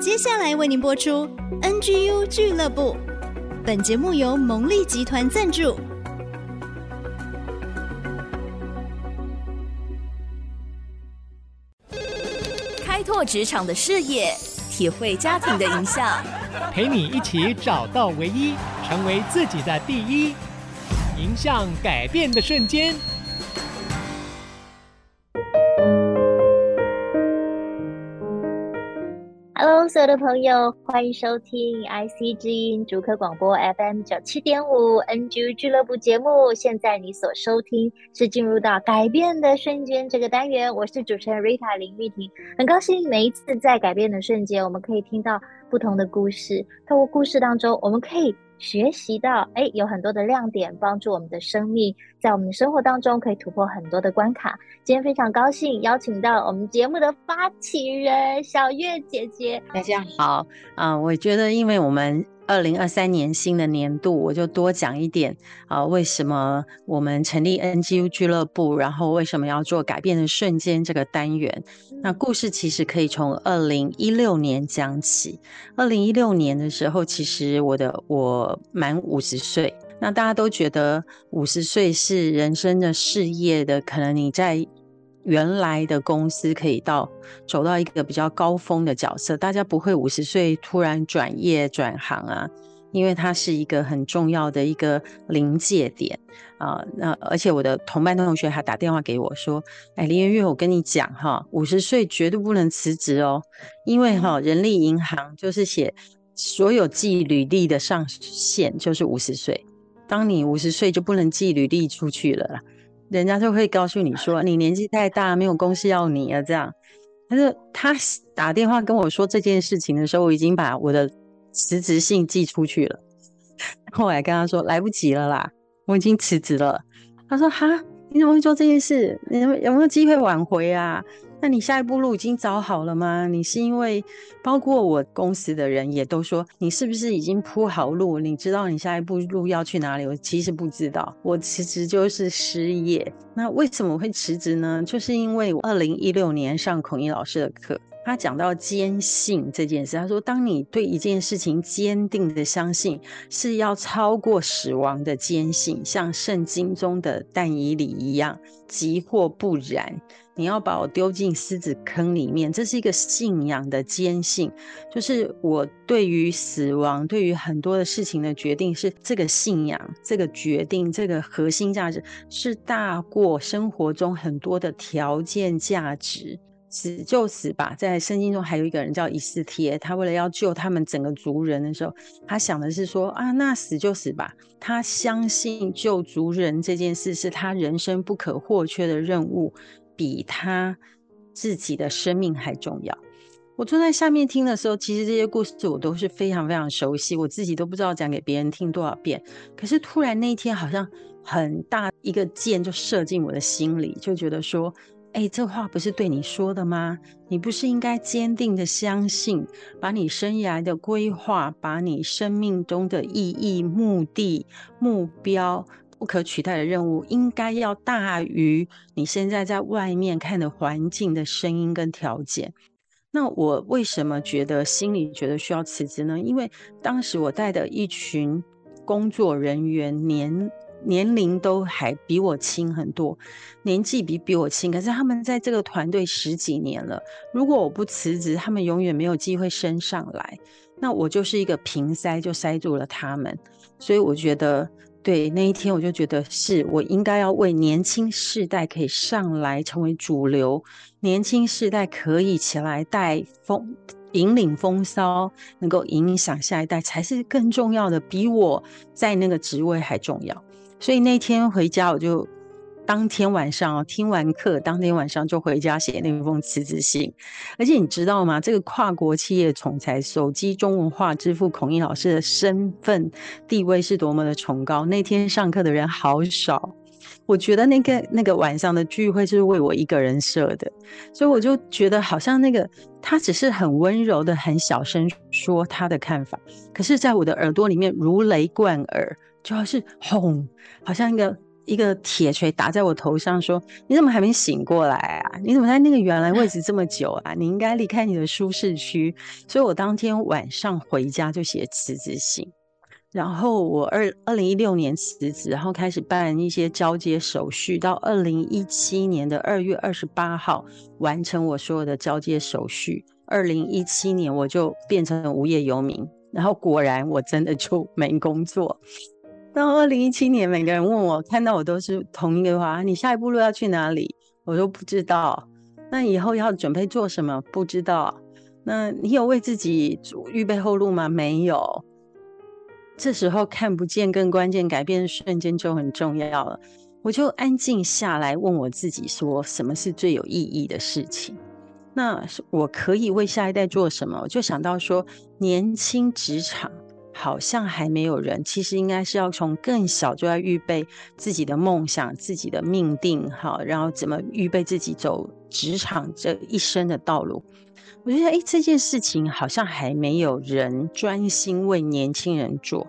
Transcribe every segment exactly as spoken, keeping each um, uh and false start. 接下来为您播出 N G U 俱乐部，本节目由蒙利集团赞助。开拓职场的视野，体会家庭的影响，陪你一起找到唯一，成为自己的第一，迎向改变的瞬间。Hello， 所有的朋友，欢迎收听 I C 之音竹科广播 F M 九十七点五 N G U 俱乐部节目。现在你所收听是进入到改变的瞬间这个单元，我是主持人 Rita 林玉婷。很高兴每一次在改变的瞬间，我们可以听到不同的故事，透过故事当中，我们可以学习到诶有很多的亮点，帮助我们的生命在我们的生活当中可以突破很多的关卡。今天非常高兴邀请到我们节目的发起人小月姐姐。大家好、呃、我觉得因为我们二零二三年新的年度，我就多讲一点、呃、为什么我们成立 N G U 俱乐部，然后为什么要做改变的瞬间这个单元。那故事其实可以从二零一六年讲起。二零一六年的时候，其实我的我满五十岁。那大家都觉得五十岁是人生的事业的，可能你在原来的公司可以到走到一个比较高峰的角色，大家不会五十岁突然转业转行啊，因为它是一个很重要的一个临界点啊、呃。那而且我的同班同学还打电话给我说：“哎，林月月，我跟你讲哈，五十岁绝对不能辞职哦，因为哈、哦、人力银行就是写所有寄履历的上限就是五十岁，当你五十岁就不能寄履历出去了啦。”人家就会告诉你说你年纪太大，没有公司要你啊这样。但是他打电话跟我说这件事情的时候，我已经把我的辞职信寄出去了。后来跟他说来不及了啦，我已经辞职了。他说哈，你怎么会做这件事？你有没有机会挽回啊？那你下一步路已经找好了吗？你是因为包括我公司的人也都说你是不是已经铺好路，你知道你下一步路要去哪里？我其实不知道，我辞职就是失业。那为什么会辞职呢？就是因为我二零一六年上孔毅老师的课，他讲到坚信这件事。他说当你对一件事情坚定的相信，是要超过死亡的坚信，像圣经中的但以理一样，即或不然，你要把我丢进狮子坑里面。这是一个信仰的坚信，就是我对于死亡，对于很多的事情的决定，是这个信仰，这个决定，这个核心价值是大过生活中很多的条件价值。死就死吧，在圣经中还有一个人叫以斯帖，他为了要救他们整个族人的时候，他想的是说啊，那死就死吧。他相信救族人这件事是他人生不可或缺的任务，比他自己的生命还重要。我坐在下面听的时候，其实这些故事我都是非常非常熟悉，我自己都不知道讲给别人听多少遍。可是突然那一天好像很大一个箭就射进我的心里，就觉得说哎、欸，这话不是对你说的吗？你不是应该坚定的相信，把你生涯的规划，把你生命中的意义、目的、目标、不可取代的任务，应该要大于你现在在外面看的环境的声音跟条件。那我为什么觉得心里觉得需要辞职呢？因为当时我带的一群工作人员年年龄都还比我轻很多，年纪比比我轻，可是他们在这个团队十几年了，如果我不辞职，他们永远没有机会升上来，那我就是一个瓶塞，就塞住了他们。所以我觉得对，那一天我就觉得是我应该要为年轻世代可以上来成为主流，年轻世代可以起来带风，引领风骚，能够影响下一代，才是更重要的，比我在那个职位还重要。所以那天回家，我就当天晚上、哦、听完课，当天晚上就回家写那封辞职信。而且你知道吗？这个跨国企业总裁、手机中文化之父孔毅老师的身份地位是多么的崇高。那天上课的人好少，我觉得那个那个晚上的聚会是为我一个人设的，所以我就觉得好像那个他只是很温柔的、很小声说他的看法，可是在我的耳朵里面如雷贯耳。主要是轰，好像一个一个铁锤打在我头上说，你怎么还没醒过来啊，你怎么在那个原来位置这么久啊，你应该离开你的舒适区。所以我当天晚上回家就写辞职信，然后我二二零一六年辞职，然后开始办一些交接手续，到二零一七年的二月二十八号完成我所有的交接手续。二零一七年我就变成无业游民，然后果然我真的就没工作。到二零一七年，每个人问我，看到我都是同一个话：你下一步路要去哪里？我说不知道。那以后要准备做什么？不知道。那你有为自己预备后路吗？没有。这时候看不见更关键，改变瞬间就很重要了。我就安静下来问我自己说，什么是最有意义的事情，那我可以为下一代做什么。我就想到说，年轻职场好像还没有人，其实应该是要从更小就要预备自己的梦想，自己的命定，好，然后怎么预备自己走职场这一生的道路。我觉得，哎，这件事情好像还没有人专心为年轻人做，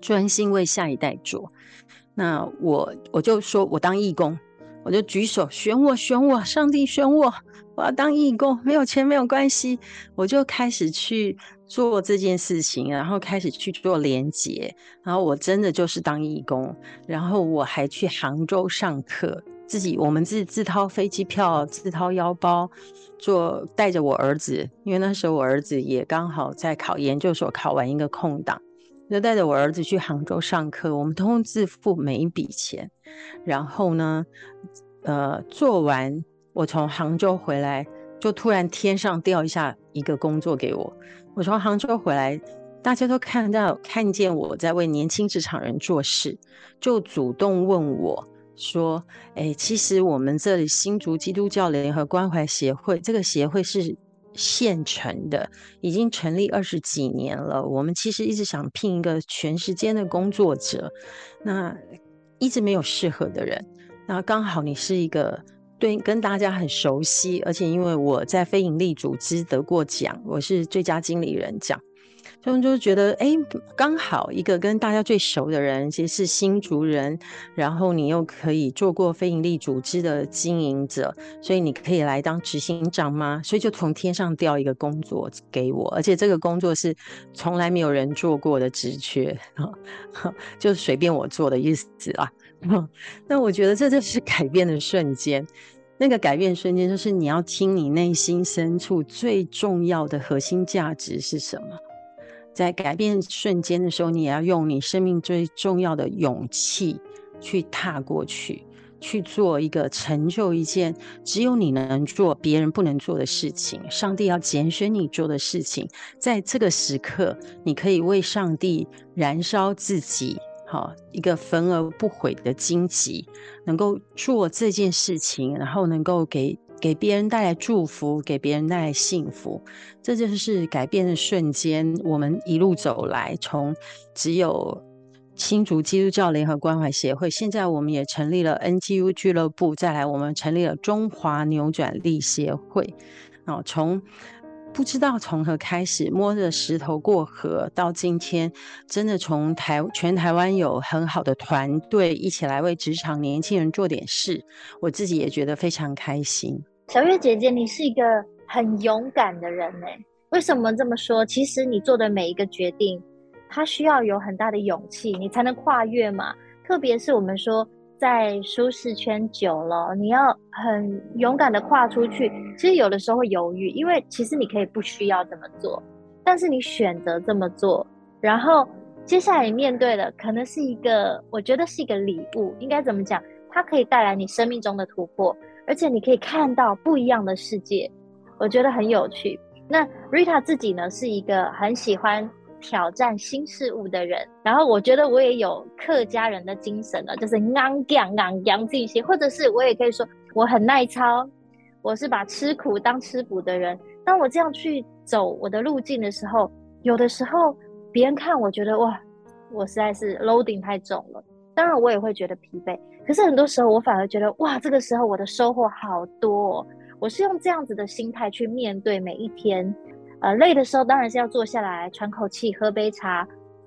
专心为下一代做。那我我就说我当义工，我就举手，选我选我，上帝选我，我要当义工，没有钱没有关系。我就开始去做这件事情，然后开始去做连结，然后我真的就是当义工，然后我还去杭州上课。自己我们自己自掏飞机票，自掏腰包，做带着我儿子，因为那时候我儿子也刚好在考研究所，考完一个空档，就带着我儿子去杭州上课。我们通通自付每一笔钱，然后呢呃，做完我从杭州回来，就突然天上掉一下一个工作给我。我从杭州回来，大家都看到看见我在为年轻职场人做事，就主动问我说，哎，其实我们这里新竹基督教联合关怀协会，这个协会是现成的，已经成立二十几年了，我们其实一直想聘一个全时间的工作者，那一直没有适合的人，那刚好你是一个对跟大家很熟悉，而且因为我在非营利组织得过奖，我是最佳经理人奖，他们就觉得，哎，刚好一个跟大家最熟的人，其实是新竹人，然后你又可以做过非营利组织的经营者，所以你可以来当执行长吗？所以就从天上掉一个工作给我，而且这个工作是从来没有人做过的职缺，就随便我做的意思啊。那我觉得这就是改变的瞬间。那个改变瞬间就是你要听你内心深处最重要的核心价值是什么。在改变瞬间的时候，你也要用你生命最重要的勇气去踏过去，去做一个成就一件只有你能做别人不能做的事情，上帝要拣选你做的事情。在这个时刻你可以为上帝燃烧自己，好，一个焚而不毁的荆棘，能够做这件事情，然后能够给给别人带来祝福，给别人带来幸福。这就是改变的瞬间。我们一路走来，从只有新竹基督教联合关怀协会，现在我们也成立了 N G U 俱乐部，再来我们成立了中华扭转力协会、哦、从不知道从何开始，摸着石头过河，到今天真的从台全台湾有很好的团队一起来为职场年轻人做点事，我自己也觉得非常开心。小月姐姐，你是一个很勇敢的人耶，为什么这么说？其实你做的每一个决定，它需要有很大的勇气，你才能跨越嘛。特别是我们说在舒适圈久了，你要很勇敢的跨出去，其实有的时候会犹豫，因为其实你可以不需要这么做，但是你选择这么做，然后接下来你面对的可能是一个，我觉得是一个礼物，应该怎么讲，它可以带来你生命中的突破，而且你可以看到不一样的世界，我觉得很有趣。那 Rita 自己呢，是一个很喜欢挑战新事物的人，然后我觉得我也有客家人的精神了，就是昂扬昂扬这些，或者是我也可以说我很耐操，我是把吃苦当吃补的人。当我这样去走我的路径的时候，有的时候别人看我觉得哇，我实在是 loading 太重了，当然我也会觉得疲惫，可是很多时候我反而觉得哇，这个时候我的收获好多、哦、我是用这样子的心态去面对每一天。呃，累的时候当然是要坐下来喘口气，喝杯茶，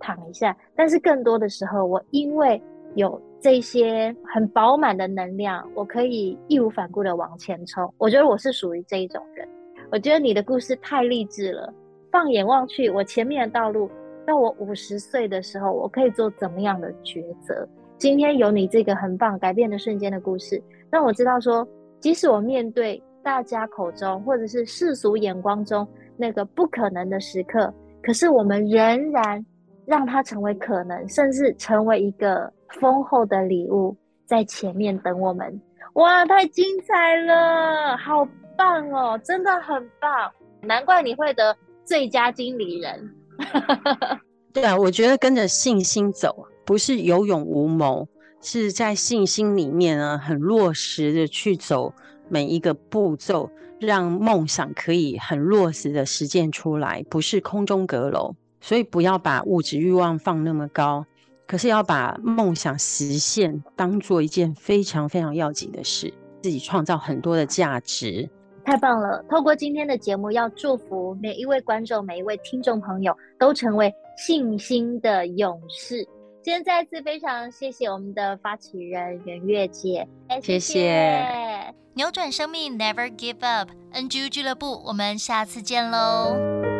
躺一下，但是更多的时候我因为有这些很饱满的能量，我可以义无反顾的往前冲。我觉得我是属于这一种人。我觉得你的故事太励志了，放眼望去，我前面的道路，到我五十岁的时候，我可以做怎么样的抉择？今天有你这个很棒改变的瞬间的故事，让我知道说，即使我面对大家口中或者是世俗眼光中那个不可能的时刻，可是我们仍然让它成为可能，甚至成为一个丰厚的礼物在前面等我们。哇，太精彩了，好棒哦，真的很棒，难怪你会得最佳经理人。对啊，我觉得跟着信心走，不是有勇无谋，是在信心里面呢，很落实的去走每一个步骤，让梦想可以很落实的实践出来，不是空中阁楼。所以不要把物质欲望放那么高，可是要把梦想实现当做一件非常非常要紧的事，自己创造很多的价值。太棒了，透过今天的节目，要祝福每一位观众每一位听众朋友都成为信心的勇士。今天再次非常谢谢我们的发起人袁月姐，谢谢。扭转生命 Never Give Up N G U 俱乐部，我们下次见喽。